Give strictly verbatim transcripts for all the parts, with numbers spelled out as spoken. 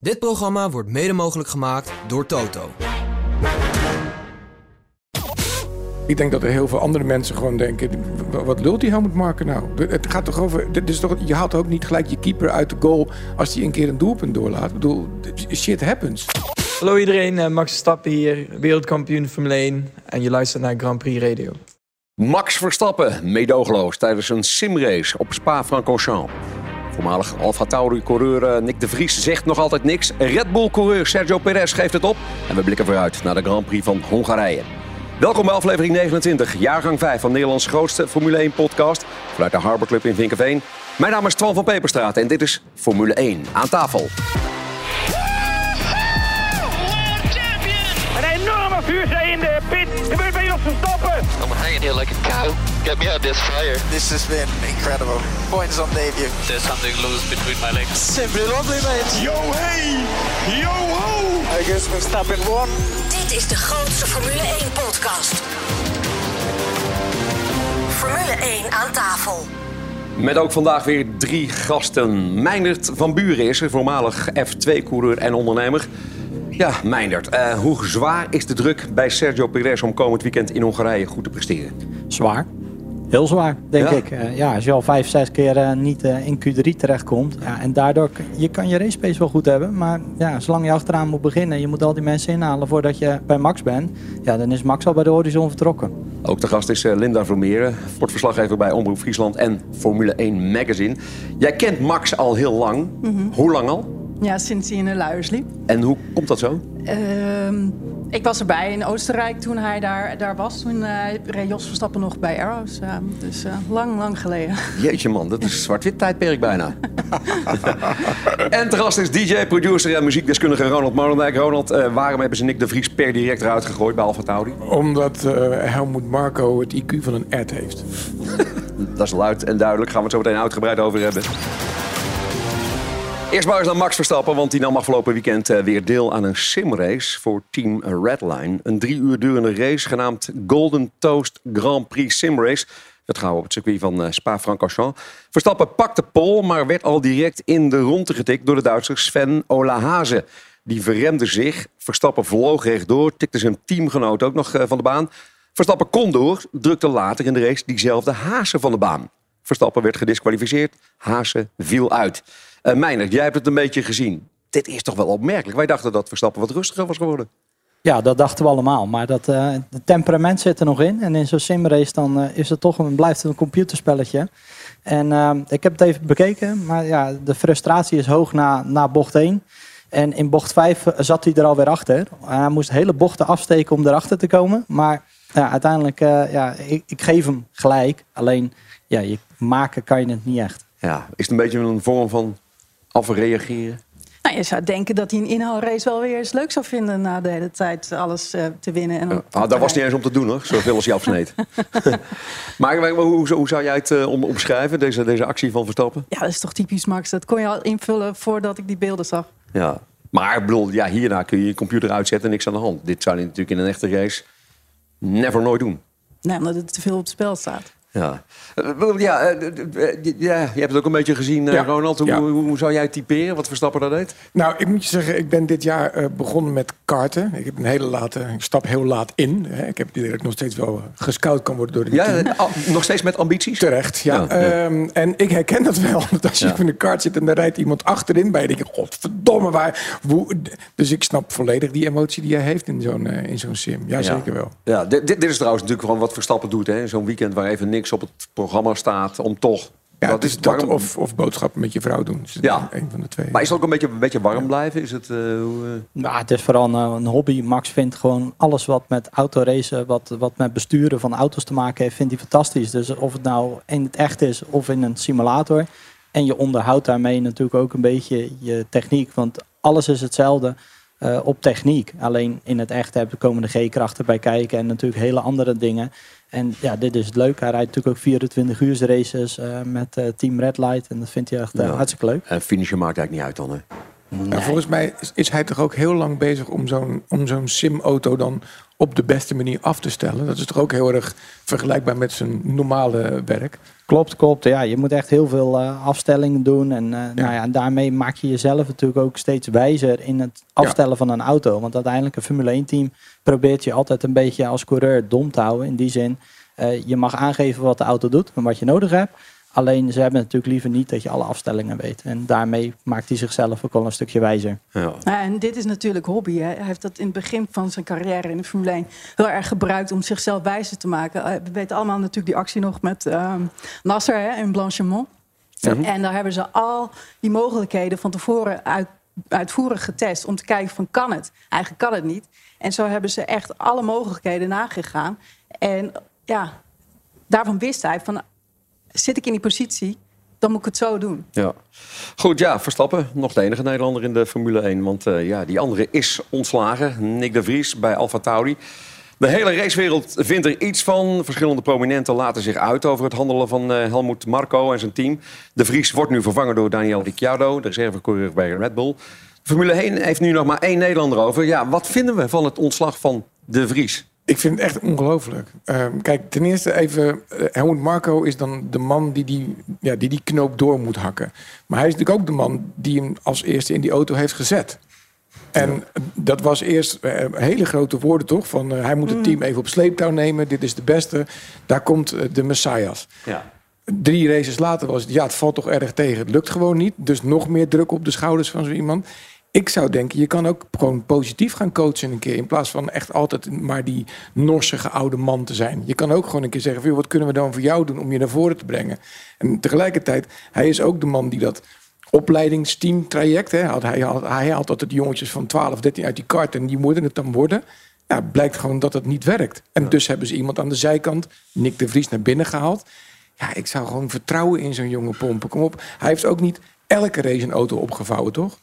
Dit programma wordt mede mogelijk gemaakt door Toto. Ik denk dat er heel veel andere mensen gewoon denken, wat lult die Helmut Marko nou? Het gaat toch over, dit is toch, je haalt ook niet gelijk je keeper uit de goal als hij een keer een doelpunt doorlaat. Ik bedoel, shit happens. Hallo iedereen, Max Verstappen hier, wereldkampioen Formule één en je luistert naar Grand Prix Radio. Max Verstappen, meedogenloos tijdens een simrace op Spa-Francorchamps. Voormalig AlphaTauri-coureur Nyck de Vries zegt nog altijd niks. Red Bull-coureur Sergio Pérez geeft het op. En we blikken vooruit naar de Grand Prix van Hongarije. Welkom bij aflevering negenentwintig, jaargang vijf van Nederlands grootste Formule één-podcast. Vanuit de Harbour Club in Vinkenveen. Mijn naam is Toine van Peperstraten en dit is Formule één aan tafel. Een enorme vuurzee in de pit. Gebeurt bij ons Verstappen. I'm hanging here like a cow. Get me out of this fire. This has been incredible. Points on debut. There's something loose between my legs. Simply lovely, mate. Yo, hey. Yo, ho. I guess we're stopping one. Dit is de grootste Formule één-podcast. Formule één aan tafel. Met ook vandaag weer drie gasten. Meindert van Buuren is er, voormalig F twee-coureur en ondernemer. Ja, Meindert, uh, hoe zwaar is de druk bij Sergio Perez om komend weekend in Hongarije goed te presteren? Zwaar. Heel zwaar, denk ja. ik. Uh, ja, als je al vijf, zes keer uh, niet uh, in Q drie terechtkomt. Ja, en daardoor, je kan je race pace wel goed hebben. Maar ja, zolang je achteraan moet beginnen, je moet al die mensen inhalen voordat je bij Max bent. Ja, dan is Max al bij de horizon vertrokken. Ook de gast is uh, Linda Vermeeren, sportverslaggever bij Omroep Friesland en Formule één Magazine. Jij kent Max al heel lang. Mm-hmm. Hoe lang al? Ja, sinds hij in een luiers liep. En hoe komt dat zo? Uh, ik was erbij in Oostenrijk toen hij daar, daar was. Toen uh, reed Jos Verstappen nog bij Arrows. Uh, dus uh, lang, lang geleden. Jeetje man, dat is een zwart-wit tijdperk bijna. En te gast is D J, producer en muziekdeskundige Ronald Molendijk. Ronald, uh, waarom hebben ze Nyck de Vries per direct eruit gegooid bij AlphaTauri? Omdat uh, Helmut Marko het I Q van een ad heeft. Dat is luid en duidelijk. Gaan we het zo meteen uitgebreid over hebben. Eerst maar eens naar Max Verstappen, want die nam afgelopen weekend weer deel aan een simrace voor Team Redline. Een drie uur durende race genaamd Golden Toast Grand Prix Simrace. Dat gaan we op het circuit van Spa-Francorchamps. Verstappen pakte pole, maar werd al direct in de ronde getikt door de Duitser Sven Ola Haze. Die verremde zich, Verstappen vloog rechtdoor, tikte zijn teamgenoot ook nog van de baan. Verstappen kon door, drukte later in de race diezelfde Haze van de baan. Verstappen werd gediskwalificeerd, Haze viel uit. Uh, Meijner, jij hebt het een beetje gezien. Dit is toch wel opmerkelijk. Wij dachten dat Verstappen wat rustiger was geworden. Ja, dat dachten we allemaal. Maar dat uh, het temperament zit er nog in. En in zo'n simrace dan, uh, is het toch een, blijft het een computerspelletje. En uh, ik heb het even bekeken. Maar ja, de frustratie is hoog na, na bocht één. En in bocht vijf zat hij er alweer achter. Hij moest hele bochten afsteken om erachter te komen. Maar ja, uiteindelijk, uh, ja, ik, ik geef hem gelijk. Alleen, ja, je, maken kan je het niet echt. Ja, is het een beetje een vorm van... Of reageren? Nou, je zou denken dat hij een inhaalrace wel weer eens leuk zou vinden... na de hele tijd alles uh, te winnen. En uh, ah, te dat te was niet eens om te doen, hoor. Zoveel als je afsneed. maar maar hoe, hoe zou jij het uh, omschrijven, deze, deze actie van Verstappen? Ja, dat is toch typisch, Max. Dat kon je al invullen voordat ik die beelden zag. Ja, maar ik bedoel, ja, hierna kun je je computer uitzetten en niks aan de hand. Dit zou je natuurlijk in een echte race never nooit doen. Nee, omdat het te veel op het spel staat. Ja. Ja, ja, je hebt het ook een beetje gezien, ja. Ronald. Hoe, ja. hoe, hoe zou jij typeren wat Verstappen dat deed? Nou, ik moet je zeggen, ik ben dit jaar uh, begonnen met karten. Ik heb een hele late, ik stap heel laat in. Hè. Ik heb het idee dat ik nog steeds wel gescout kan worden door de ja, team. Al, nog steeds met ambities? Terecht, ja. ja, ja. Um, en ik herken dat wel. Want als je ja. in een kart zit en daar rijdt iemand achterin bij... denk ik, godverdomme, waar... Woe. Dus ik snap volledig die emotie die hij heeft in zo'n, uh, in zo'n sim. Ja, ja, zeker wel. Ja, dit, dit is trouwens natuurlijk gewoon wat Verstappen doet. Hè. Zo'n weekend waar even niks op het programma staat om toch... Ja, dat is het warm... dat of, of boodschappen met je vrouw doen. Dus ja. Een van de twee. Maar is het ook een beetje, een beetje warm blijven? Is het, uh, hoe... nou, het is vooral een, een hobby. Max vindt gewoon alles wat met autoracen, wat, wat met besturen van auto's te maken heeft, vindt hij fantastisch. Dus of het nou in het echt is of in een simulator. En je onderhoudt daarmee natuurlijk ook een beetje je techniek. Want alles is hetzelfde. Uh, op techniek. Alleen in het echt hebben komen de G-krachten bij kijken en natuurlijk hele andere dingen. En ja, dit is het leuk. Hij rijdt natuurlijk ook vierentwintig uur races uh, met uh, Team Red Light en dat vindt hij echt uh, ja. hartstikke leuk. En finisher maakt eigenlijk niet uit dan, hè? Nee. En volgens mij is, is hij toch ook heel lang bezig om zo'n, om zo'n sim-auto dan op de beste manier af te stellen. Dat is toch ook heel erg vergelijkbaar met zijn normale werk. Klopt, klopt. Ja, je moet echt heel veel uh, afstellingen doen. En, uh, ja. Nou ja, en daarmee maak je jezelf natuurlijk ook steeds wijzer in het afstellen ja. van een auto. Want uiteindelijk een Formule één-team probeert je altijd een beetje als coureur dom te houden. In die zin, uh, je mag aangeven wat de auto doet en wat je nodig hebt. Alleen ze hebben natuurlijk liever niet dat je alle afstellingen weet. En daarmee maakt hij zichzelf ook al een stukje wijzer. Ja. Ja, en dit is natuurlijk hobby. Hè? Hij heeft dat in het begin van zijn carrière in de Formule één heel erg gebruikt om zichzelf wijzer te maken. We weten allemaal natuurlijk die actie nog met uh, Nasser hè, in Blanchemont. Ja. En daar hebben ze al die mogelijkheden van tevoren uit, uitvoerig getest om te kijken van kan het? Eigenlijk kan het niet. En zo hebben ze echt alle mogelijkheden nagegaan. En ja, daarvan wist hij van... Zit ik in die positie, dan moet ik het zo doen. Ja. Goed, ja, Verstappen. Nog de enige Nederlander in de Formule één. Want uh, ja, die andere is ontslagen. Nyck de Vries bij AlphaTauri. De hele racewereld vindt er iets van. Verschillende prominenten laten zich uit over het handelen van uh, Helmut Marko en zijn team. De Vries wordt nu vervangen door Daniel Ricciardo, de reservecoureur bij Red Bull. De Formule één heeft nu nog maar één Nederlander over. Ja, wat vinden we van het ontslag van de Vries? Ik vind het echt ongelooflijk. Uh, kijk, ten eerste even... Uh, Helmut Marko is dan de man die die, ja, die die knoop door moet hakken. Maar hij is natuurlijk ook de man die hem als eerste in die auto heeft gezet. En ja. dat was eerst uh, hele grote woorden, toch? Van uh, hij moet het team even op sleeptouw nemen. Dit is de beste. Daar komt uh, de Messias. Ja. Drie races later was het... Ja, het valt toch erg tegen. Het lukt gewoon niet. Dus nog meer druk op de schouders van zo iemand... Ik zou denken, je kan ook gewoon positief gaan coachen een keer... in plaats van echt altijd maar die norsige oude man te zijn. Je kan ook gewoon een keer zeggen... Joh, wat kunnen we dan voor jou doen om je naar voren te brengen? En tegelijkertijd, hij is ook de man die dat opleidingsteamtraject... Hè, had, hij, had, hij had altijd jongetjes van twaalf, dertien uit die kart... en die moeten het dan worden. Ja, blijkt gewoon dat het niet werkt. En ja. dus hebben ze iemand aan de zijkant, Nyck de Vries, naar binnen gehaald. Ja, ik zou gewoon vertrouwen in zo'n jonge pompen. Kom op, hij heeft ook niet elke race een auto opgevouwen, toch?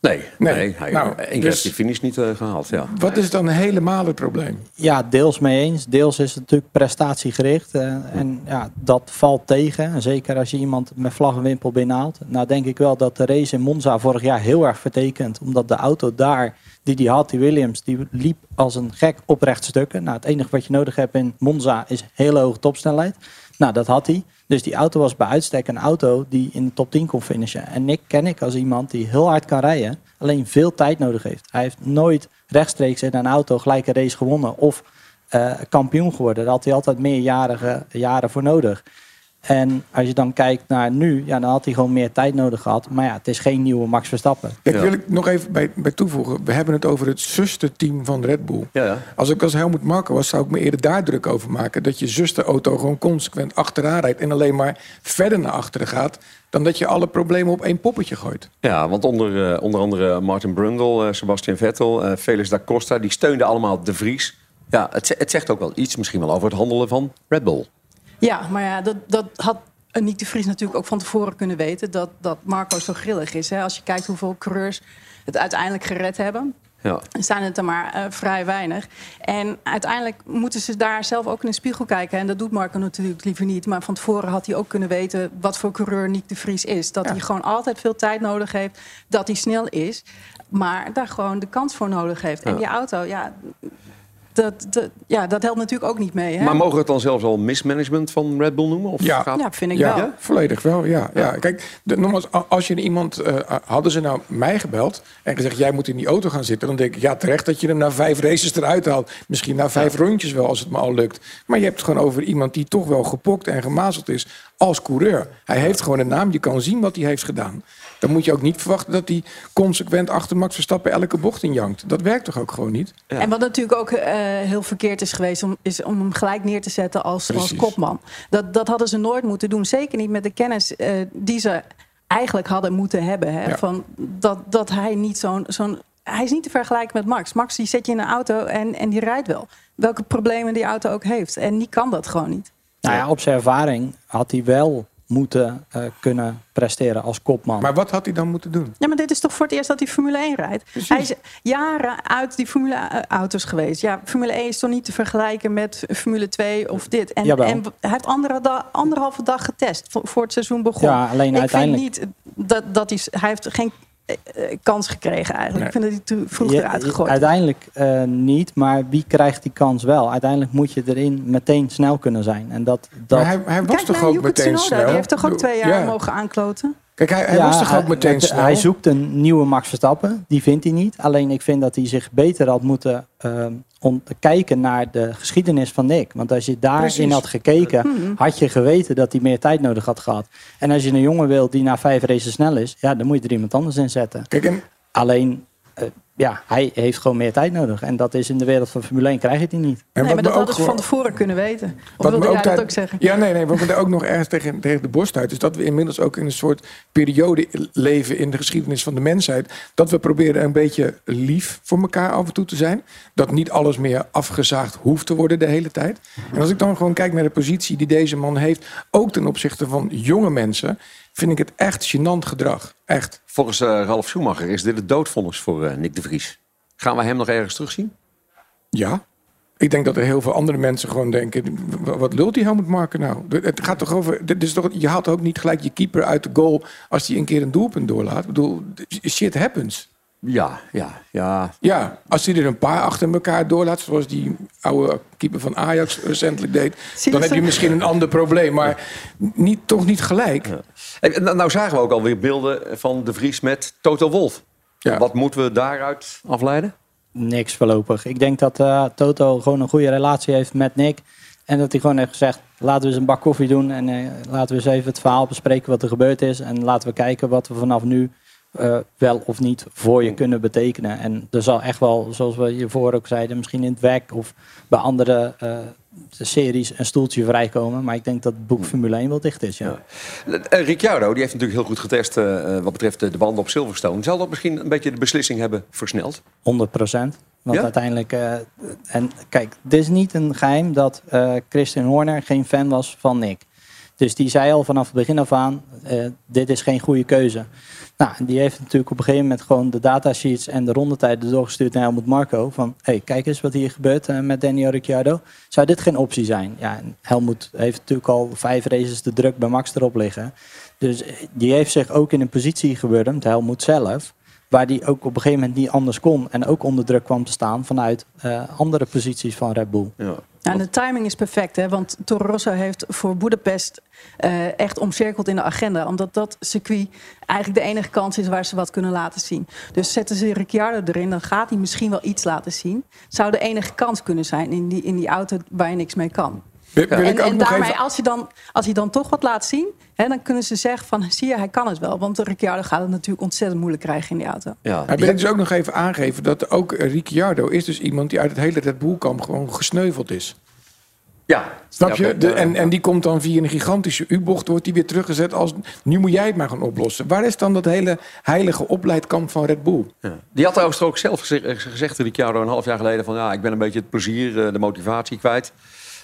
Nee, nee, nee. Hij nou, heeft dus die finish niet uh, gehaald. Ja. Wat is dan helemaal het probleem? Ja, deels mee eens. Deels is het natuurlijk prestatiegericht. Uh, hm. En ja, dat valt tegen. En zeker als je iemand met vlag en wimpel binnenhaalt. Nou denk ik wel dat de race in Monza vorig jaar heel erg vertekent. Omdat de auto daar, die die had, die Williams, die liep als een gek oprecht stukken. Nou, het enige wat je nodig hebt in Monza is hele hoge topsnelheid. Nou, dat had hij. Dus die auto was bij uitstek een auto die in de top tien kon finishen. En Nick ken ik als iemand die heel hard kan rijden, alleen veel tijd nodig heeft. Hij heeft nooit rechtstreeks in een auto gelijk een race gewonnen of uh, kampioen geworden. Daar had hij altijd meerjarige jaren voor nodig. En als je dan kijkt naar nu, ja, dan had hij gewoon meer tijd nodig gehad. Maar ja, het is geen nieuwe Max Verstappen. Kijk, wil ik nog even bij, bij toevoegen. We hebben het over het zusterteam van Red Bull. Ja, ja. Als ik als Helmut Marko was, zou ik me eerder daar druk over maken. Dat je zusterauto gewoon consequent achteraan rijdt en alleen maar verder naar achteren gaat. Dan dat je alle problemen op één poppetje gooit. Ja, want onder, onder andere Martin Brundle, Sebastian Vettel, Felix da Costa, die steunden allemaal de Vries. Ja, het, het zegt ook wel iets misschien wel over het handelen van Red Bull. Ja, maar ja, dat, dat had Nyck de Vries natuurlijk ook van tevoren kunnen weten... dat, dat Marko zo grillig is. Hè? Als je kijkt hoeveel coureurs het uiteindelijk gered hebben... Ja. zijn het er maar uh, vrij weinig. En uiteindelijk moeten ze daar zelf ook in de spiegel kijken. En dat doet Marko natuurlijk liever niet. Maar van tevoren had hij ook kunnen weten wat voor coureur Nyck de Vries is. Dat ja. hij gewoon altijd veel tijd nodig heeft, dat hij snel is... maar daar gewoon de kans voor nodig heeft. Ja. En die auto, ja... Dat, dat, ja, dat helpt natuurlijk ook niet mee. Hè? Maar mogen we het dan zelfs al mismanagement van Red Bull noemen? Of ja. Gaat... ja, vind ik ja, wel. Ja, volledig wel, ja. ja. ja. Kijk, de, nogmaals, als je iemand... Uh, hadden ze nou mij gebeld en gezegd... jij moet in die auto gaan zitten, dan denk ik... ja, terecht dat je hem na vijf races eruit haalt. Misschien na vijf ja. rondjes wel, als het me al lukt. Maar je hebt het gewoon over iemand die toch wel gepokt en gemazeld is... als coureur. Hij heeft gewoon een naam, je kan zien wat hij heeft gedaan. Dan moet je ook niet verwachten dat hij consequent achter Max Verstappen elke bocht in jankt. Dat werkt toch ook gewoon niet? Ja. En wat natuurlijk ook uh, heel verkeerd is geweest... Om, is om hem gelijk neer te zetten als, als kopman. Dat, dat hadden ze nooit moeten doen. Zeker niet met de kennis uh, die ze eigenlijk hadden moeten hebben. Hè? Ja. Van dat, dat hij niet zo'n... zo'n hij is niet te vergelijken met Max. Max die zet je in een auto en, en die rijdt wel. Welke problemen die auto ook heeft. En die kan dat gewoon niet. Nou ja, op zijn ervaring had hij wel... moeten uh, kunnen presteren als kopman. Maar wat had hij dan moeten doen? Ja, maar dit is toch voor het eerst dat hij Formule één rijdt. Precies. Hij is jaren uit die Formule-auto's geweest. Ja, Formule één is toch niet te vergelijken met Formule twee of dit. En, en hij heeft andere da- anderhalve dag getest voor het seizoen begon. Ja, alleen uiteindelijk... Ik vind niet dat, dat hij... Hij heeft geen kans gekregen eigenlijk. Ik vind dat hij toen vroeg ja, eruit gegooid. Uiteindelijk uh, niet, maar wie krijgt die kans wel? Uiteindelijk moet je erin meteen snel kunnen zijn. En dat, dat... Maar hij, hij was Kijk toch ook meteen Tsunoda. Snel? Hij heeft toch ook twee jaar ja. mogen aankloten? Kijk, hij, hij ja, was toch ook meteen hij, snel? Hij zoekt een nieuwe Max Verstappen. Die vindt hij niet. Alleen ik vind dat hij zich beter had moeten uh, om te kijken naar de geschiedenis van Nyck. Want als je daarin Precies. had gekeken, had je geweten dat hij meer tijd nodig had gehad. En als je een jongen wil die na vijf races snel is, ja, dan moet je er iemand anders in zetten. Kijk hem. Alleen... Uh, Ja, hij heeft gewoon meer tijd nodig. En dat is in de wereld van Formule één, krijg je die niet. En nee, maar dat hadden we van tevoren kunnen weten. Of wilde jij dat ook zeggen? Ja, nee, nee. Wat we daar ook nog ergens tegen, tegen de borst uit... is dat we inmiddels ook in een soort periode leven... in de geschiedenis van de mensheid... dat we proberen een beetje lief voor elkaar af en toe te zijn. Dat niet alles meer afgezaagd hoeft te worden de hele tijd. En als ik dan gewoon kijk naar de positie die deze man heeft... ook ten opzichte van jonge mensen... vind ik het echt gênant gedrag. Echt. Volgens uh, Ralf Schumacher is dit het doodvonnis voor uh, Nyck de Vries. Gaan we hem nog ergens terugzien? Ja. Ik denk dat er heel veel andere mensen gewoon denken... wat lult die Helmut Marko nou? Het gaat toch over... Dit is toch, je haalt ook niet gelijk je keeper uit de goal... als hij een keer een doelpunt doorlaat. Ik bedoel, shit happens. Ja, ja, ja. Ja, als hij er een paar achter elkaar doorlaat... zoals die oude keeper van Ajax recentelijk deed... dan heb je misschien een ander probleem. Maar niet, toch niet gelijk. Ja. Hey, nou zagen we ook alweer beelden van de Vries met Toto Wolff. Ja. Wat moeten we daaruit afleiden? Niks voorlopig. Ik denk dat uh, Toto gewoon een goede relatie heeft met Nyck. En dat hij gewoon heeft gezegd... laten we eens een bak koffie doen... en uh, laten we eens even het verhaal bespreken wat er gebeurd is... en laten we kijken wat we vanaf nu... Uh, wel of niet voor je kunnen betekenen. En er zal echt wel, zoals we hiervoor ook zeiden... misschien in het W E C of bij andere uh, series een stoeltje vrijkomen. Maar ik denk dat het boek Formule één wel dicht is, ja. ja. Uh, Ricciardo, die heeft natuurlijk heel goed getest... Uh, wat betreft de banden op Silverstone. Zal dat misschien een beetje de beslissing hebben versneld? honderd procent. Want ja? uiteindelijk... Uh, en kijk, het is niet een geheim dat uh, Christian Horner geen fan was van Nyck. Dus die zei al vanaf het begin af aan... Uh, dit is geen goede keuze. Nou, die heeft natuurlijk op een gegeven moment gewoon de datasheets en de rondetijden doorgestuurd naar Helmut Marko. Van, hé, hey, kijk eens wat hier gebeurt uh, met Daniel Ricciardo. Zou dit geen optie zijn? Ja, en Helmut heeft natuurlijk al vijf races de druk bij Max erop liggen. Dus die heeft zich ook in een positie gewurmd, Helmut zelf... waar die ook op een gegeven moment niet anders kon... en ook onder druk kwam te staan vanuit uh, andere posities van Red Bull. Ja. En de timing is perfect, hè? Want Toro Rosso heeft voor Boedapest uh, echt omcirkeld in de agenda. Omdat dat circuit eigenlijk de enige kans is waar ze wat kunnen laten zien. Dus zetten ze Ricciardo erin, dan gaat hij misschien wel iets laten zien. Zou de enige kans kunnen zijn in die, in die auto waar je niks mee kan. Ja. En, en daarmee, even... als, je dan, als hij dan toch wat laat zien... Hè, dan kunnen ze zeggen van, zie je, hij kan het wel. Want Ricciardo gaat het natuurlijk ontzettend moeilijk krijgen in die auto. Ja. Maar wil ik dus ook nog even aangeven dat ook Ricciardo is dus iemand... die uit het hele Red Bull-kamp gewoon gesneuveld is. Ja. Snap je? De, en, en die komt dan via een gigantische U-bocht... wordt die weer teruggezet als, nu moet jij het maar gaan oplossen. Waar is dan dat hele heilige opleidkamp van Red Bull? Ja. Die had trouwens ook zelf gezegd, gezegd Ricciardo een half jaar geleden... van ja, ik ben een beetje het plezier, de motivatie kwijt...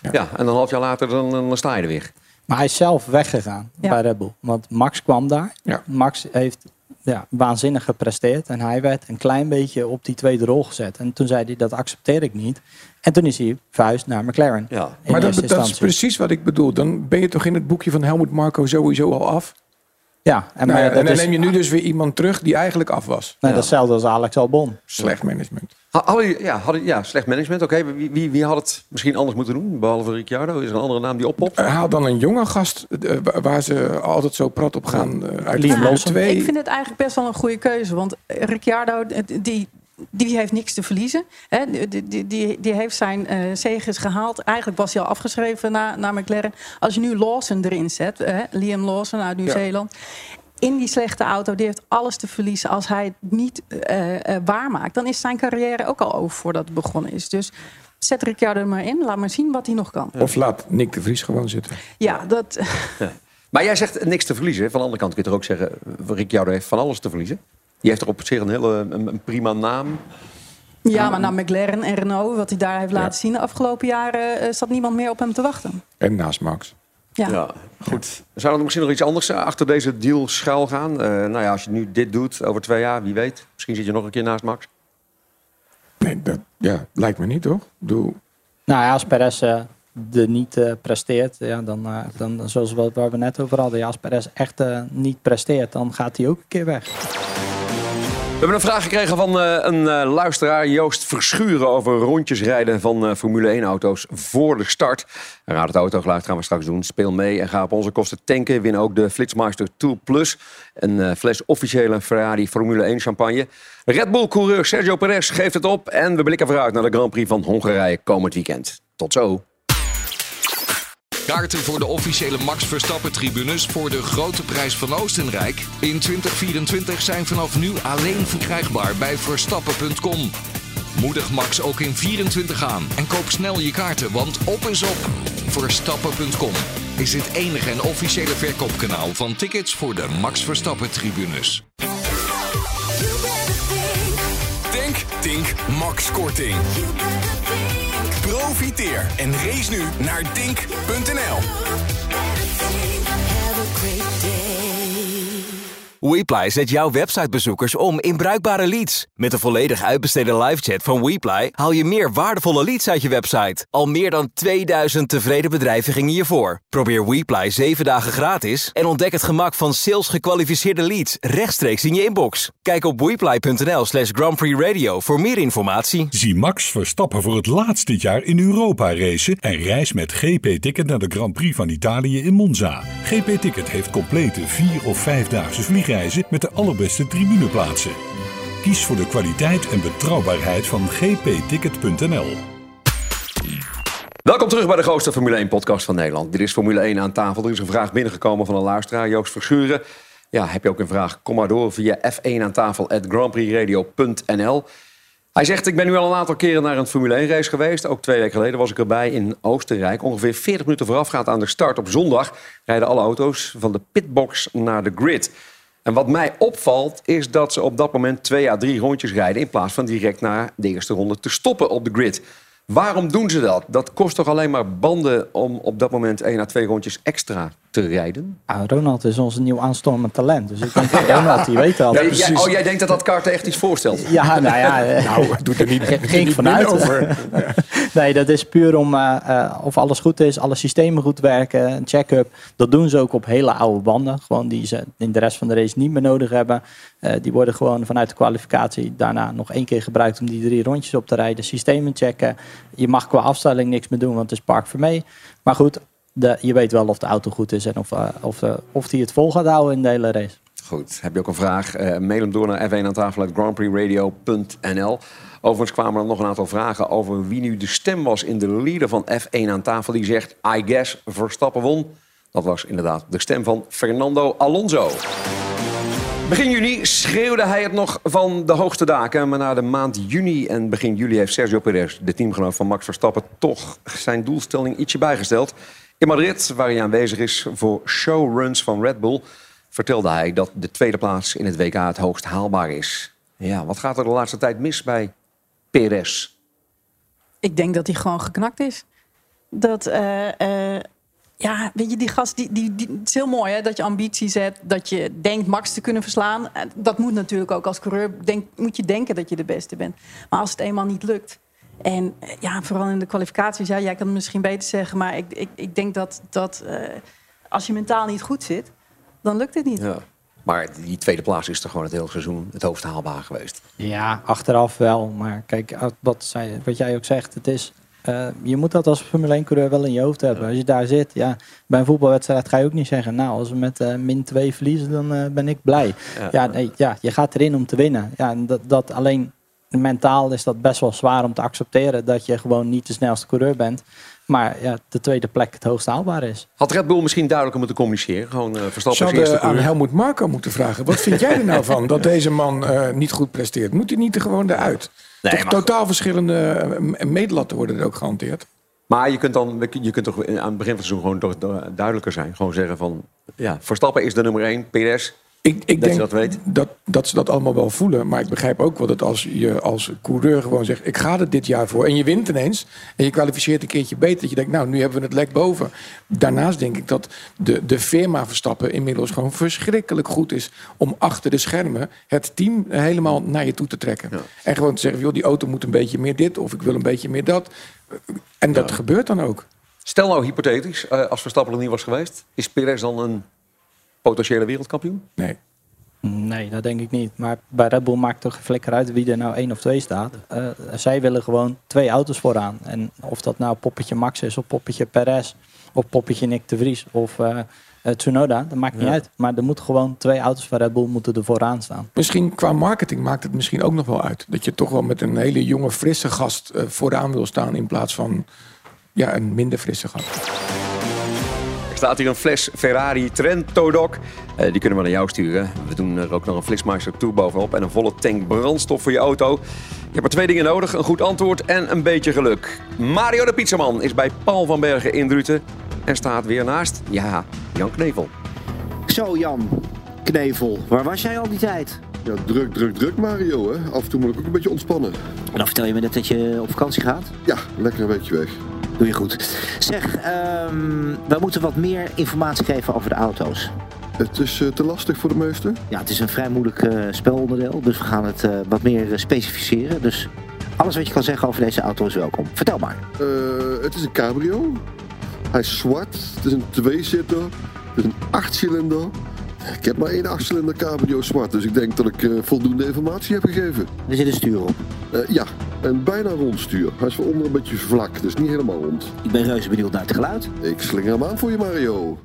Ja. ja, en een half jaar later dan, dan sta je er weer. Maar hij is zelf weggegaan ja. bij Red Bull. Want Max kwam daar. Ja. Max heeft ja, waanzinnig gepresteerd. En hij werd een klein beetje op die tweede rol gezet. En toen zei hij, dat accepteer ik niet. En toen is hij vuist naar McLaren. Ja. Maar dat, dat is precies wat ik bedoel. Dan ben je toch in het boekje van Helmut Marko sowieso al af? Ja. En, nou, maar, en, dat en dan is... neem je nu dus weer iemand terug die eigenlijk af was. Nee, ja. Datzelfde als Alex Albon. Slecht management. Hadden, ja, hadden, ja, slecht management. Oké, okay. wie, wie, wie had het misschien anders moeten doen? Behalve Ricciardo, is er een andere naam die oppopt? Uh, haal dan een jonge gast uh, waar ze altijd zo prat op gaan. Uh, uit Liam Lawson. Ja, ik vind het eigenlijk best wel een goede keuze. Want Ricciardo, die, die heeft niks te verliezen. Hè? Die, die, die, die heeft zijn uh, zegens gehaald. Eigenlijk was hij al afgeschreven naar na McLaren. Als je nu Lawson erin zet, hè? Liam Lawson uit Nieuw-Zeeland... Ja. In die slechte auto, die heeft alles te verliezen. Als hij het niet uh, uh, waarmaakt, dan is zijn carrière ook al over voordat het begonnen is. Dus zet Ricciardo er maar in, laat maar zien wat hij nog kan. Of laat Nyck de Vries gewoon zitten. Ja, dat... Ja. Maar jij zegt niks te verliezen. Van de andere kant kun je toch ook zeggen, Ricciardo heeft van alles te verliezen. Die heeft er op zich een hele een, een prima naam. Ja, maar na McLaren en Renault, wat hij daar heeft laten ja. zien de afgelopen jaren, uh, zat niemand meer op hem te wachten. En naast Max. Ja. ja, goed. Zou er misschien nog iets anders achter deze deal schuil gaan? Uh, nou ja, als je nu dit doet over twee jaar, wie weet. Misschien zit je nog een keer naast Max. Nee, dat ja, lijkt me niet, toch? Doe... Nou ja, als Perez uh, er niet uh, presteert, ja, dan, uh, dan zoals we, waar we net over hadden. Ja, als Perez echt uh, niet presteert, dan gaat hij ook een keer weg. We hebben een vraag gekregen van uh, een uh, luisteraar, Joost Verschuur, over rondjes rijden van uh, Formule één-auto's voor de start. Raad het autogeluid gaan we straks doen. Speel mee en ga op onze kosten tanken. Win ook de Flitsmeister Tour Plus. Een uh, fles officiële Ferrari Formule één champagne. Red Bull-coureur Sergio Pérez geeft het op. En we blikken vooruit naar de Grand Prix van Hongarije komend weekend. Tot zo. Kaarten voor de officiële Max Verstappen-tribunes voor de grote prijs van Oostenrijk in twintig vierentwintig zijn vanaf nu alleen verkrijgbaar bij verstappen punt com. Moedig Max ook in vierentwintig aan en koop snel je kaarten, want op is op. verstappen punt com is het enige en officiële verkoopkanaal van tickets voor de Max Verstappen-tribunes. Tank, tink, Max korting. Profiteer en race nu naar dink punt n l. WePly zet jouw websitebezoekers om in bruikbare leads. Met de volledig uitbesteden livechat van WePly haal je meer waardevolle leads uit je website. Al meer dan tweeduizend tevreden bedrijven gingen hiervoor. Probeer WePly zeven dagen gratis en ontdek het gemak van sales gekwalificeerde leads rechtstreeks in je inbox. Kijk op WePly punt n l slash Grand Prix Radio voor meer informatie. Zie Max Verstappen voor het laatst dit jaar in Europa racen en reis met G P-ticket naar de Grand Prix van Italië in Monza. G P-ticket heeft complete vier- of vijfdaagse vliegen met de allerbeste tribuneplaatsen. Kies voor de kwaliteit en betrouwbaarheid van g p ticket punt n l. Welkom terug bij de grootste Formule één-podcast van Nederland. Dit is Formule één aan tafel. Er is een vraag binnengekomen van een luisteraar, Joost Verschuren. Ja, heb je ook een vraag? Kom maar door via f één aan tafel at grand prix radio punt n l. Hij zegt, ik ben nu al een aantal keren naar een Formule één-race geweest. Ook twee weken geleden was ik erbij in Oostenrijk. Ongeveer veertig minuten voorafgaand aan de start op zondag rijden alle auto's van de pitbox naar de grid. En wat mij opvalt is dat ze op dat moment twee à drie rondjes rijden in plaats van direct na de eerste ronde te stoppen op de grid. Waarom doen ze dat? Dat kost toch alleen maar banden om op dat moment één à twee rondjes extra te rijden? Ah, Ronald is ons nieuw aanstormend talent. Dus ik denk dat Ronald, die weet al. Ja, ja, oh, jij denkt dat dat kaart echt iets voorstelt? Ja, nou ja. nou, doe er niet, doe er niet vanuit over. Nee, dat is puur om uh, uh, of alles goed is, alle systemen goed werken, een check-up. Dat doen ze ook op hele oude banden. Gewoon die ze in de rest van de race niet meer nodig hebben. Uh, die worden gewoon vanuit de kwalificatie daarna nog één keer gebruikt om die drie rondjes op te rijden. Systemen checken. Je mag qua afstelling niks meer doen, want het is park voor mee. Maar goed, de, je weet wel of de auto goed is en of hij of, of, of het vol gaat houden in de hele race. Goed, heb je ook een vraag? Uh, mail hem door naar f één aan tafel at grand prix radio punt n l. Overigens kwamen er nog een aantal vragen over wie nu de stem was in de leader van F één aan tafel. Die zegt, I guess Verstappen won. Dat was inderdaad de stem van Fernando Alonso. Begin juni schreeuwde hij het nog van de hoogste daken. Maar na de maand juni en begin juli heeft Sergio Perez, de teamgenoot van Max Verstappen, toch zijn doelstelling ietsje bijgesteld. In Madrid, waar hij aanwezig is voor showruns van Red Bull, vertelde hij dat de tweede plaats in het W K het hoogst haalbaar is. Ja, wat gaat er de laatste tijd mis bij Perez? Ik denk dat hij gewoon geknakt is. Dat... Uh, uh... Ja, weet je, die gast, die, die, die, het is heel mooi hè, dat je ambitie zet, dat je denkt Max te kunnen verslaan. Dat moet natuurlijk ook als coureur, denk, moet je denken dat je de beste bent. Maar als het eenmaal niet lukt, en ja, vooral in de kwalificaties, ja, jij kan het misschien beter zeggen, maar ik, ik, ik denk dat, dat uh, als je mentaal niet goed zit, dan lukt het niet. Ja. Maar die tweede plaats is toch gewoon het hele seizoen het hoogst haalbaar geweest? Ja, achteraf wel, maar kijk, wat, zei, wat jij ook zegt, het is... Uh, je moet dat als Formule één-coureur wel in je hoofd hebben. Als je daar zit, ja, bij een voetbalwedstrijd ga je ook niet zeggen... nou, als we met uh, min twee verliezen, dan uh, ben ik blij. Ja, ja, nee, ja, je gaat erin om te winnen. Ja, en dat, dat alleen mentaal is dat best wel zwaar om te accepteren... dat je gewoon niet de snelste coureur bent... maar ja, de tweede plek het hoogst haalbaar is. Had Red Bull misschien duidelijker moeten communiceren? Gewoon uh, Verstappen als eerste coureur. Aan Helmut Marko moeten vragen. Wat vind jij er nou van dat deze man uh, niet goed presteert? Moet hij niet er gewoon eruit? Nee, toch totaal verschillende meetlatten worden er ook gehanteerd. Maar je kunt, dan, je kunt toch aan het begin van het seizoen gewoon toch duidelijker zijn. Gewoon zeggen van, ja, Verstappen is de nummer één, Perez. Ik, ik dat denk dat, weet. Dat, dat ze dat allemaal wel voelen. Maar ik begrijp ook wel dat als je als coureur gewoon zegt... ik ga er dit jaar voor en je wint ineens... en je kwalificeert een keertje beter. Dat je denkt, nou, nu hebben we het lek boven. Daarnaast denk ik dat de, de firma Verstappen inmiddels gewoon verschrikkelijk goed is... om achter de schermen het team helemaal naar je toe te trekken. Ja. En gewoon te zeggen, joh, die auto moet een beetje meer dit... of ik wil een beetje meer dat. En dat ja. gebeurt dan ook. Stel nou hypothetisch, als Verstappen er niet was geweest... is Perez dan een... potentiële wereldkampioen? Nee. Nee, dat denk ik niet. Maar bij Red Bull maakt toch geen flikker uit wie er nou één of twee staat. Uh, zij willen gewoon twee auto's vooraan. En of dat nou poppetje Max is of poppetje Perez of poppetje Nyck de Vries of uh, uh, Tsunoda, dat maakt niet ja. uit. Maar er moeten gewoon twee auto's van Red Bull moeten er vooraan staan. Misschien qua marketing maakt het misschien ook nog wel uit. Dat je toch wel met een hele jonge frisse gast uh, vooraan wil staan in plaats van ja, een minder frisse gast. Er staat hier een fles Ferrari Trento Doc. Uh, die kunnen we naar jou structuren. We doen er ook nog een Flixmeister Tour bovenop en een volle tank brandstof voor je auto. Je hebt maar twee dingen nodig, een goed antwoord en een beetje geluk. Mario de Pizzaman is bij Paul van Bergen in Druten en staat weer naast, ja, Jan Knevel. Zo Jan Knevel, waar was jij al die tijd? Ja, druk, druk, druk Mario, hè. Af en toe moet ik ook een beetje ontspannen. En dan vertel je me net dat je op vakantie gaat? Ja, lekker een weekje weg. Doe je goed. Zeg, um, we moeten wat meer informatie geven over de auto's. Het is uh, te lastig voor de meesten? Ja, het is een vrij moeilijk uh, spelonderdeel, dus we gaan het uh, wat meer uh, specificeren. Dus alles wat je kan zeggen over deze auto is welkom. Vertel maar. Uh, het is een cabrio. Hij is zwart. Het is een tweezitter. Het is een achtcilinder. Ik heb maar één achtcilinder cabrio zwart, dus ik denk dat ik uh, voldoende informatie heb gegeven. Er zit een stuur op? Uh, ja. En bijna rond stuur. Hij is van onder een beetje vlak, dus niet helemaal rond. Ik ben reuze benieuwd naar het geluid. Ik slinger hem aan voor je, Mario.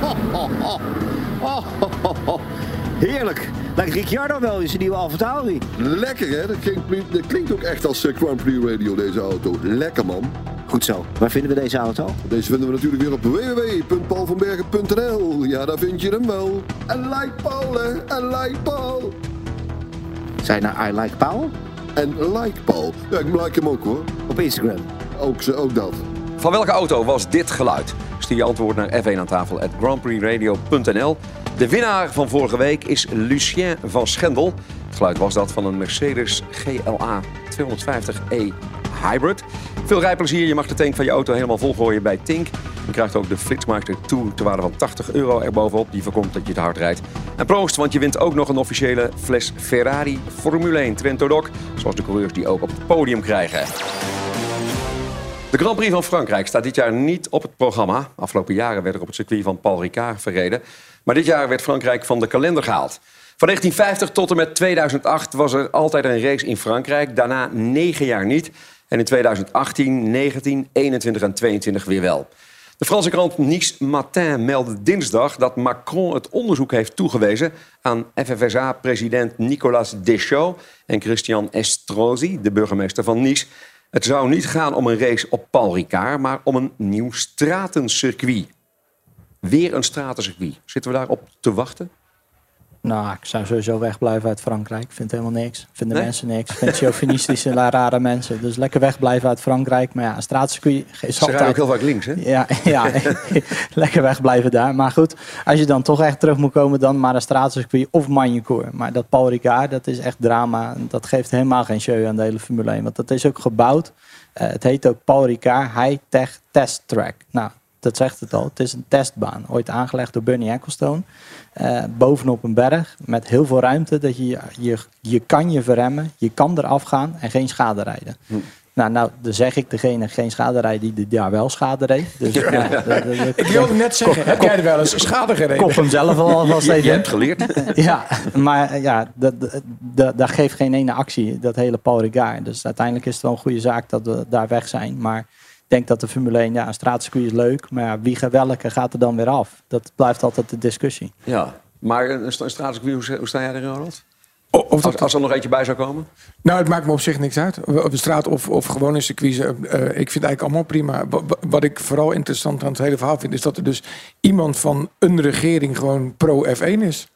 Ho, ho, ho. Ho, ho, ho, ho. Heerlijk. Lijkt Ricciardo wel in zijn nieuwe AlphaTauri. Lekker, hè? Dat klinkt, dat klinkt ook echt als Grand Prix Radio, deze auto. Lekker, man. Goed zo. Waar vinden we deze auto? Deze vinden we natuurlijk weer op w w w punt paul van bergen punt n l. Ja, daar vind je hem wel. En like Paul, hè? En like Paul. Zijn nou I like Paul? En like Paul. Ja, ik like hem ook, hoor. Op Instagram. Ook, ook dat. Van welke auto was dit geluid? Stuur je antwoord naar f een aan tafel at grandprixradio punt n l. De winnaar van vorige week is Lucien van Schendel. Het geluid was dat van een Mercedes G L A tweehonderdvijftig e Hybrid. Veel rijplezier, je mag de tank van je auto helemaal volgooien bij Tink. Je krijgt ook de Flitsmeister Tour te waarde van tachtig euro erbovenop. Die voorkomt dat je te hard rijdt. En proost, want je wint ook nog een officiële fles Ferrari Formule één Trento Doc. Zoals de coureurs die ook op het podium krijgen. De Grand Prix van Frankrijk staat dit jaar niet op het programma. Afgelopen jaren werd er op het circuit van Paul Ricard verreden. Maar dit jaar werd Frankrijk van de kalender gehaald. Van negentien vijftig tot en met tweeduizend acht was er altijd een race in Frankrijk. Daarna negen jaar niet. En in tweeduizend achttien, negentien, eenentwintig en tweeëntwintig weer wel. De Franse krant Nice Matin meldde dinsdag dat Macron het onderzoek heeft toegewezen aan F F S A-president Nicolas Deschaux en Christian Estrosi, de burgemeester van Nice. Het zou niet gaan om een race op Paul Ricard, maar om een nieuw stratencircuit. Weer een stratencircuit. Zitten we daarop te wachten? Nou, ik zou sowieso wegblijven uit Frankrijk. Ik vind helemaal niks. Vinden nee? mensen niks. Ik vind chauvinistische rare mensen. Dus lekker wegblijven uit Frankrijk. Maar ja, een straatcircuit is altijd... Ze gaan ook heel vaak links, hè? Ja, ja. Lekker wegblijven daar. Maar goed, als je dan toch echt terug moet komen... dan maar een straatcircuit of Magny-Cours. Maar dat Paul Ricard, dat is echt drama. Dat geeft helemaal geen show aan de hele Formule één. Want dat is ook gebouwd. Uh, het heet ook Paul Ricard High-Tech Test Track. Nou... Dat zegt het al. Het is een testbaan. Ooit aangelegd door Bernie Ecclestone. Uh, bovenop een berg. Met heel veel ruimte. Dat je, je, je kan je verremmen. Je kan eraf gaan. En geen schade rijden. Hm. Nou, nou, dan zeg ik degene geen schade rijden die daar wel schade reed. Dus, ja, ja, ja. De, de, de, ik wil net zeggen, kop, heb jij er wel eens schade gereden? Kop hem zelf al vast even. Je, je hebt geleerd. Ja, maar ja, dat, dat, dat geeft geen ene actie. Dat hele Paul Ricard. Dus uiteindelijk is het wel een goede zaak dat we daar weg zijn. Maar... Ik denk dat de Formule één, ja, een straatcircuit is leuk, maar ja, wie gaat welke gaat er dan weer af? Dat blijft altijd de discussie. Ja, maar een straatcircuit, hoe sta jij er, Ronald? Of, of als, als er nog eentje bij zou komen? Nou, het maakt me op zich niks uit. Op de straat of, of gewoon een circuit. Uh, ik vind het eigenlijk allemaal prima. Wat, wat ik vooral interessant aan het hele verhaal vind... is dat er dus iemand van een regering gewoon pro F één is.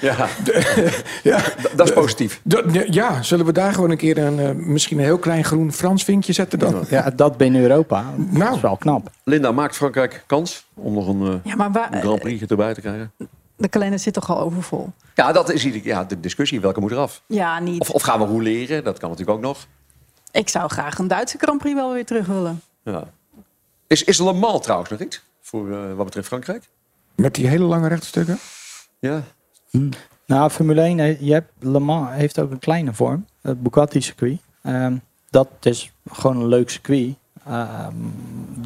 Ja, de, ja. D- dat is positief. De, de, ja, zullen we daar gewoon een keer een... Uh, misschien een heel klein groen Frans vinkje zetten dan? Ja, dat binnen Europa. Nou. Dat is wel knap. Linda, maakt Frankrijk kans om nog een, uh, ja, maar waar, een Grand Prix erbij te krijgen? De kalender zit toch al overvol? Ja, dat is ja, de discussie. Welke moet eraf? Ja, niet. Of, of gaan we rouleren? Dat kan natuurlijk ook nog. Ik zou graag een Duitse Grand Prix wel weer terug willen. Ja. Is, is Le Mans trouwens nog iets? Voor uh, wat betreft Frankrijk? Met die hele lange rechte stukken? Ja. Hm. Nou, Formule één, je hebt, Le Mans heeft ook een kleine vorm. Het Bugatti circuit. Um, dat is gewoon een leuk circuit. Uh,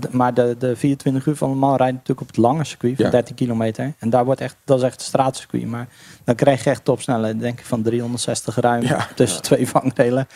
d- maar de, de vierentwintig uur van Le Mans rijdt natuurlijk op het lange circuit van ja. dertien kilometer. En daar wordt echt, dat is echt een straatcircuit. Maar dan krijg je echt topsnelheden, denk ik, van driehonderdzestig ruim ja. tussen ja. twee vangrelen.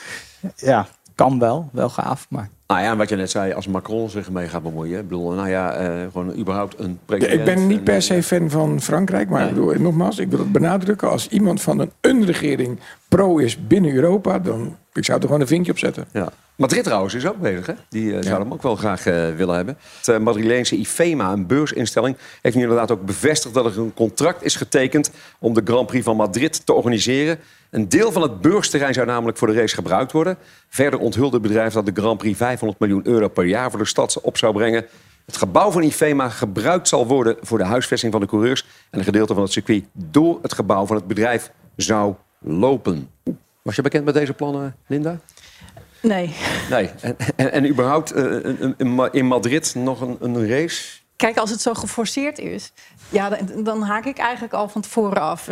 Ja, kan wel. Wel gaaf, maar... Nou ja, en wat je net zei, als Macron zich mee gaat bemoeien... Ik bedoel, nou ja, uh, gewoon überhaupt een president... Ik ben niet per se fan van Frankrijk, maar nee. ik bedoel, nogmaals, ik wil het benadrukken... als iemand van een unregering pro is binnen Europa... dan ik zou er gewoon een vinkje op zetten. Ja. Madrid trouwens is ook bezig, hè? Die uh, zouden ja. hem ook wel graag uh, willen hebben. Het uh, Madrileense IFEMA, een beursinstelling... heeft nu inderdaad ook bevestigd dat er een contract is getekend... om de Grand Prix van Madrid te organiseren... Een deel van het beursterrein zou namelijk voor de race gebruikt worden. Verder onthulde het bedrijf dat de Grand Prix vijfhonderd miljoen euro per jaar voor de stad op zou brengen. Het gebouw van IFEMA gebruikt zal worden voor de huisvesting van de coureurs. En een gedeelte van het circuit door het gebouw van het bedrijf zou lopen. Was je bekend met deze plannen, Linda? Nee. Nee. En, en, en überhaupt uh, in Madrid nog een, een race... Kijk, als het zo geforceerd is, ja, dan, dan haak ik eigenlijk al van tevoren af.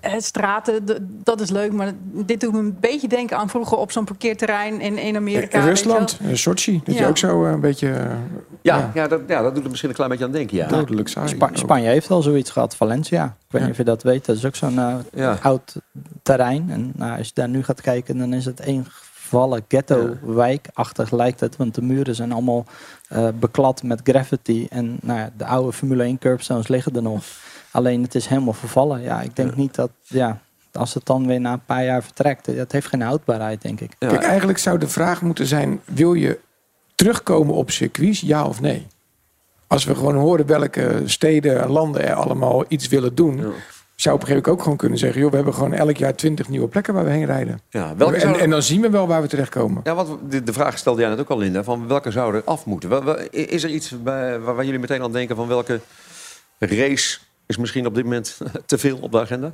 Het straten, d- dat is leuk, maar dit doet me een beetje denken aan vroeger op zo'n parkeerterrein in, in Amerika. In Rusland, Sochi, dat ja. je ook zo een beetje... Ja, ja. Ja, dat, ja, dat doet er misschien een klein beetje aan denken, ja. Dodelijk saai. Spa- Spanje heeft al zoiets gehad, Valencia. Ik weet ja. niet of je dat weet, dat is ook zo'n uh, ja. oud terrein. En nou, als je daar nu gaat kijken, dan is het één vallen ghetto-wijkachtig lijkt het, want de muren zijn allemaal uh, beklad met graffiti en nou ja, de oude Formule één curbstones liggen er nog. Alleen het is helemaal vervallen. Ja, ik denk ja. niet dat, ja, als het dan weer na een paar jaar vertrekt, dat heeft geen houdbaarheid, denk ik. Ja. Kijk, eigenlijk zou de vraag moeten zijn, wil je terugkomen op circuits, ja of nee? Als we gewoon horen welke steden en landen er allemaal iets willen doen... Ja. zou op een gegeven moment ook gewoon kunnen zeggen... joh, we hebben gewoon elk jaar twintig nieuwe plekken waar we heen rijden. Ja, welke zouden... en, en dan zien we wel waar we terechtkomen. Ja, want de vraag stelde jij net ook al, Linda... van welke zouden er af moeten? Is er iets bij, waar jullie meteen aan denken... van welke race is misschien op dit moment te veel op de agenda?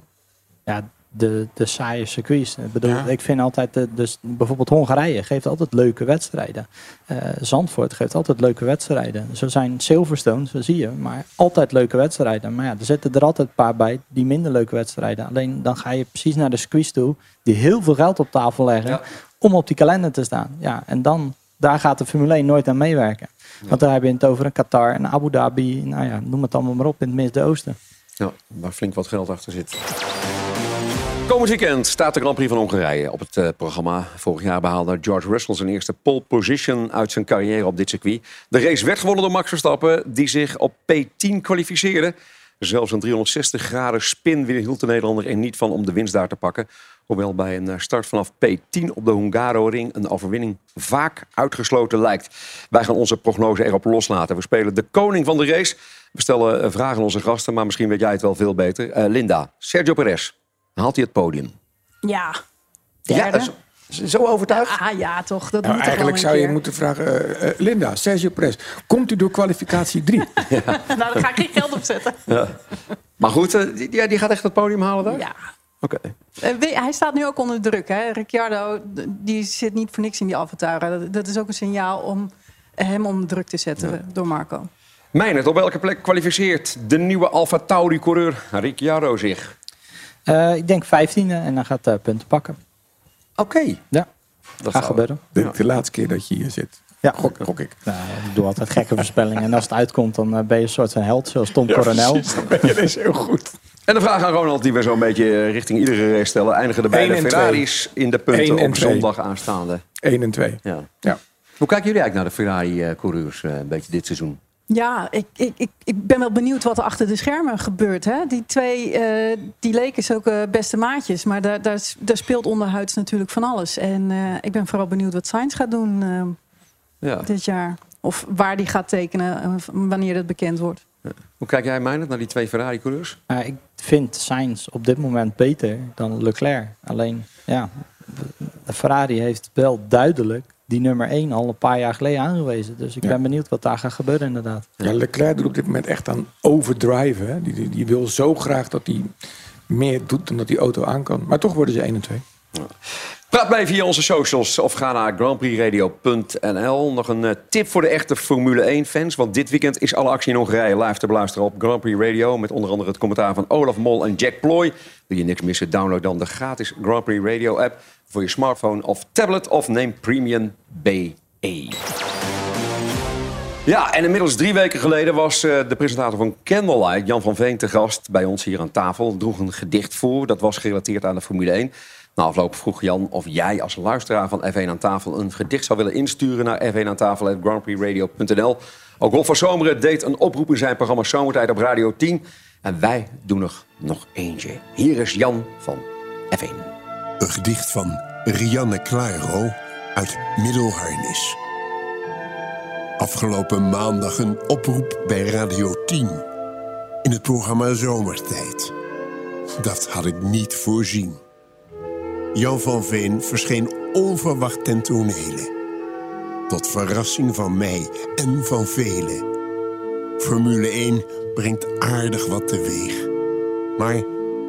Ja, de, de saaie circuits. Ik bedoel, ja. ik vind altijd... De, dus bijvoorbeeld Hongarije geeft altijd leuke wedstrijden. Uh, Zandvoort geeft altijd leuke wedstrijden. Zo zijn Silverstone, zo zie je. Maar altijd leuke wedstrijden. Maar ja, er zitten er altijd een paar bij die minder leuke wedstrijden. Alleen dan ga je precies naar de circuits toe... die heel veel geld op tafel leggen... Ja. om op die kalender te staan. Ja, en dan... Daar gaat de Formule één nooit aan meewerken. Ja. Want daar heb je het over een Qatar en Abu Dhabi. Nou ja, noem het allemaal maar op in het Midden-Oosten. Ja, waar flink wat geld achter zit. Komend weekend staat de Grand Prix van Hongarije op het uh, programma. Vorig jaar behaalde George Russell zijn eerste pole position uit zijn carrière op dit circuit. De race werd gewonnen door Max Verstappen, die zich op P tien kwalificeerde. Zelfs een driehonderdzestig graden spin hield de Nederlander er niet van om de winst daar te pakken. Hoewel bij een start vanaf P tien op de Hungaroring een overwinning vaak uitgesloten lijkt. Wij gaan onze prognose erop loslaten. We spelen de koning van de race. We stellen vragen aan onze gasten, maar misschien weet jij het wel veel beter. Uh, Linda, Sergio Perez, haalt hij het podium? Ja, derde. Ja, zo, zo overtuigd? Ah ja, toch. Dat nou, moet eigenlijk toch wel zou je moeten vragen, uh, uh, Linda, Sergio Perez, komt u door kwalificatie drie? Ja. Nou, daar ga ik geen geld op zetten. Ja. Maar goed, uh, die, die, die gaat echt het podium halen daar? Ja. Okay. Hij staat nu ook onder druk. Hè? Ricciardo die zit niet voor niks in die AlphaTauri. Dat is ook een signaal om hem onder druk te zetten ja. door Marko. Meindert, op welke plek kwalificeert de nieuwe AlphaTauri-coureur Ricciardo zich? Uh, ik denk vijftiende en dan gaat hij uh, punten pakken. Oké. Okay. Ja, dat gaat gebeuren. De, de laatste keer dat je hier zit. Ja, gok, gok ik. Nou, ik doe altijd gekke voorspellingen. En als het uitkomt, dan ben je een soort van held, zoals Tom ja, Coronel. Precies, dan ben je dus heel goed. En de vraag aan Ronald, die we zo'n beetje richting iedere race stellen. Eindigen de beide Ferraris twee. In de punten op twee. Zondag aanstaande? één en twee. Ja. Ja. Hoe kijken jullie eigenlijk naar de Ferrari-coureurs een beetje dit seizoen? Ja, ik, ik, ik, ik ben wel benieuwd wat er achter de schermen gebeurt. Hè? Die twee, uh, die leken zulke beste maatjes. Maar daar, daar, daar speelt onderhuids natuurlijk van alles. En uh, ik ben vooral benieuwd wat Sainz gaat doen uh, ja. dit jaar. Of waar die gaat tekenen, wanneer het bekend wordt. Ja. Hoe kijk jij, Meindert, naar die twee Ferrari-coureurs? Uh, ik vind Sainz op dit moment beter dan Leclerc. Alleen, ja, de Ferrari heeft wel duidelijk die nummer één al een paar jaar geleden aangewezen. Dus ik ja. ben benieuwd wat daar gaat gebeuren, inderdaad. Ja, Leclerc doet op dit moment echt aan overdriven. Hè? Die, die, die wil zo graag dat hij meer doet dan dat die auto aan kan. Maar toch worden ze één en twee. Ja. Praat mee via onze socials of ga naar grand prix radio punt n l. Nog een tip voor de echte Formule één-fans. Want dit weekend is alle actie in Hongarije live te beluisteren op Grand Prix Radio. Met onder andere het commentaar van Olaf Mol en Jack Ploy. Wil je niks missen? Download dan de gratis Grand Prix Radio app voor je smartphone of tablet. Of neem Premium B E. Ja, en inmiddels drie weken geleden was uh, de presentator van Candlelight, Jan van Veen, te gast bij ons hier aan tafel. Droeg een gedicht voor, dat was gerelateerd aan de Formule één. Na afloop vroeg Jan of jij als luisteraar van F één aan tafel een gedicht zou willen insturen naar F één aan tafel at grand prix radio punt n l. Ook Rolf van Zomeren deed een oproep in zijn programma Zomertijd op Radio tien. En wij doen er nog eentje. Hier is Jan van F één. Een gedicht van Rianne Claro uit Middelharnis. Afgelopen maandag een oproep bij Radio tien. In het programma Zomertijd. Dat had ik niet voorzien. Jan van Veen verscheen onverwacht ten tonele. Tot verrassing van mij en van velen. Formule één brengt aardig wat teweeg. Maar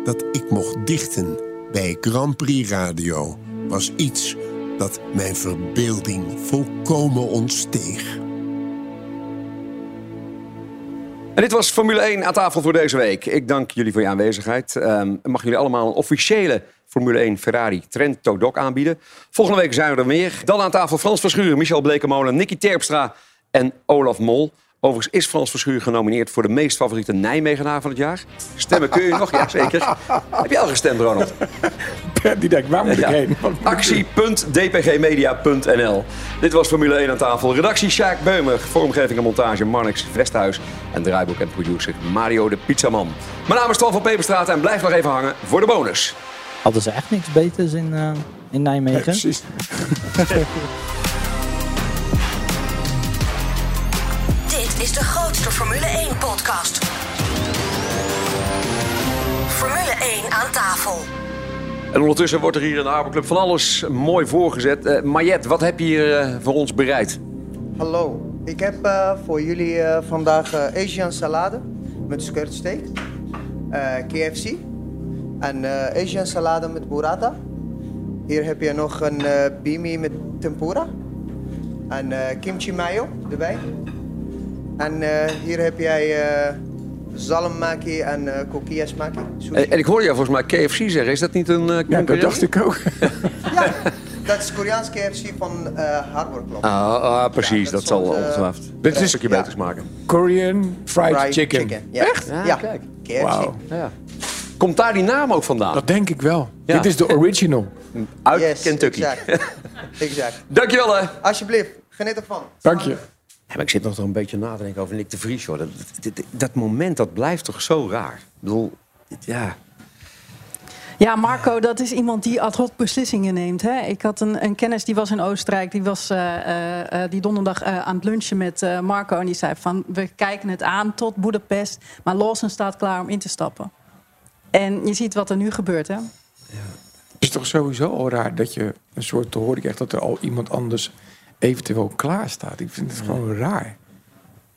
dat ik mocht dichten bij Grand Prix Radio was iets dat mijn verbeelding volkomen ontsteeg. En dit was Formule één aan tafel voor deze week. Ik dank jullie voor je aanwezigheid. Um, mag jullie allemaal een officiële Formule één Ferrari Trend Todoc aanbieden. Volgende week zijn we er weer. Dan aan tafel Frans Verschuur, Michel Blekemolen, Nicky Terpstra en Olaf Mol. Overigens is Frans Verschuur genomineerd voor de meest favoriete Nijmegenaar van het jaar. Stemmen kun je nog, ja zeker. Heb je al gestemd, Ronald? Die denkt, waar moet ik ja. heen? actie punt d p g media punt n l. Dit was Formule één aan tafel. Redactie Sjaak Beumer, vormgeving en montage Marnix Vesthuis. En draaiboek en producer Mario de Pizzaman. Mijn naam is Toine van Peperstraten en blijf nog even hangen voor de bonus. Hadden ze echt niks beters in, uh, in Nijmegen? Ja, precies. Dit is de grootste Formule één-podcast. Formule één aan tafel. En ondertussen wordt er hier in de Harbour Club van alles mooi voorgezet. Uh, Mariette, wat heb je hier uh, voor ons bereid? Hallo, ik heb uh, voor jullie uh, vandaag uh, Asian salade met skirtsteak, uh, K F C... en uh, Asian salade met burrata. Hier heb je nog een uh, bimi met tempura. En uh, kimchi mayo erbij. En uh, hier heb jij uh, zalmmaki en uh, kokiasmaki. En, en ik hoorde jou volgens mij K F C zeggen. Is dat niet een uh, concurrentie? Ja, dat dacht ik ook. Ja, dat is Koreaans K F C van uh, Harbour Club. Ah, ah precies. Ja, dat, dat zal ongetwijfeld uh, dit is een stukje ja. beters maken. Korean fried, fried chicken. chicken. Ja. Echt? Ja, ja. Kijk. K F C. Wow. Ja. Komt daar die naam ook vandaan? Dat denk ik wel. Ja. Dit is de original. Uit yes, Kentucky. Exact. exact. Dankjewel hè. Alsjeblieft. Geniet ervan. Dank je. Ja, maar ik zit nog toch een beetje na te denken over Nyck de Vries. Hoor. Dat, dat, dat, dat moment, dat blijft toch zo raar? Ik bedoel, ja... Ja, Marko, dat is iemand die ad hoc beslissingen neemt. Hè? Ik had een, een kennis, die was in Oostenrijk. Die was uh, uh, die donderdag uh, aan het lunchen met uh, Marko. En die zei van, we kijken het aan tot Boedapest. Maar Lawson staat klaar om in te stappen. En je ziet wat er nu gebeurt, hè? Ja. Het is toch sowieso al raar dat je een soort... te hoor ik echt dat er al iemand anders eventueel klaarstaat. Ik vind het ja. gewoon raar.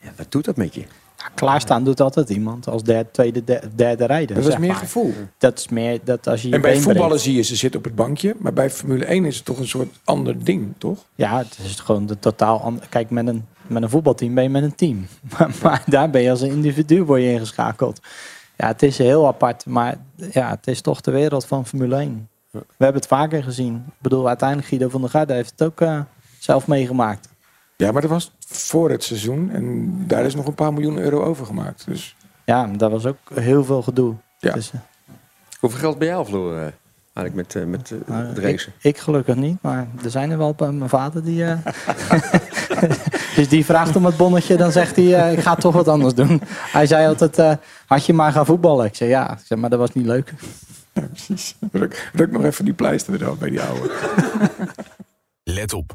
Ja, wat doet dat met je? Ja, klaarstaan doet altijd iemand als derde, tweede, derde, derde rijder. Dat is meer maar. gevoel. Dat is meer dat als je en bij voetballen zie je ze zitten op het bankje. Maar bij Formule één is het toch een soort ander ding, toch? Ja, het is gewoon de totaal ander... Kijk, met een, met een voetbalteam ben je met een team. Maar, maar daar ben je als een individu word je ingeschakeld. Ja, het is heel apart, maar ja, het is toch de wereld van Formule één. We hebben het vaker gezien. Ik bedoel, uiteindelijk Guido van der Garde heeft het ook uh, zelf meegemaakt. Ja, maar dat was voor het seizoen en daar is nog een paar miljoen euro overgemaakt. Dus... Ja, dat was ook heel veel gedoe. Ja. Dus, uh... Hoeveel geld ben jij verloren eigenlijk met, uh, met uh, uh, de race? Ik, ik gelukkig niet, maar er zijn er wel mijn vader die... Uh... Dus die vraagt om het bonnetje, dan zegt hij, uh, ik ga toch wat anders doen. Hij zei altijd, uh, had je maar gaan voetballen? Ik zei, ja, ik zei, maar dat was niet leuk. Ja, precies. Ruk, ruk nog even die pleister eraf bij die oude. Let op.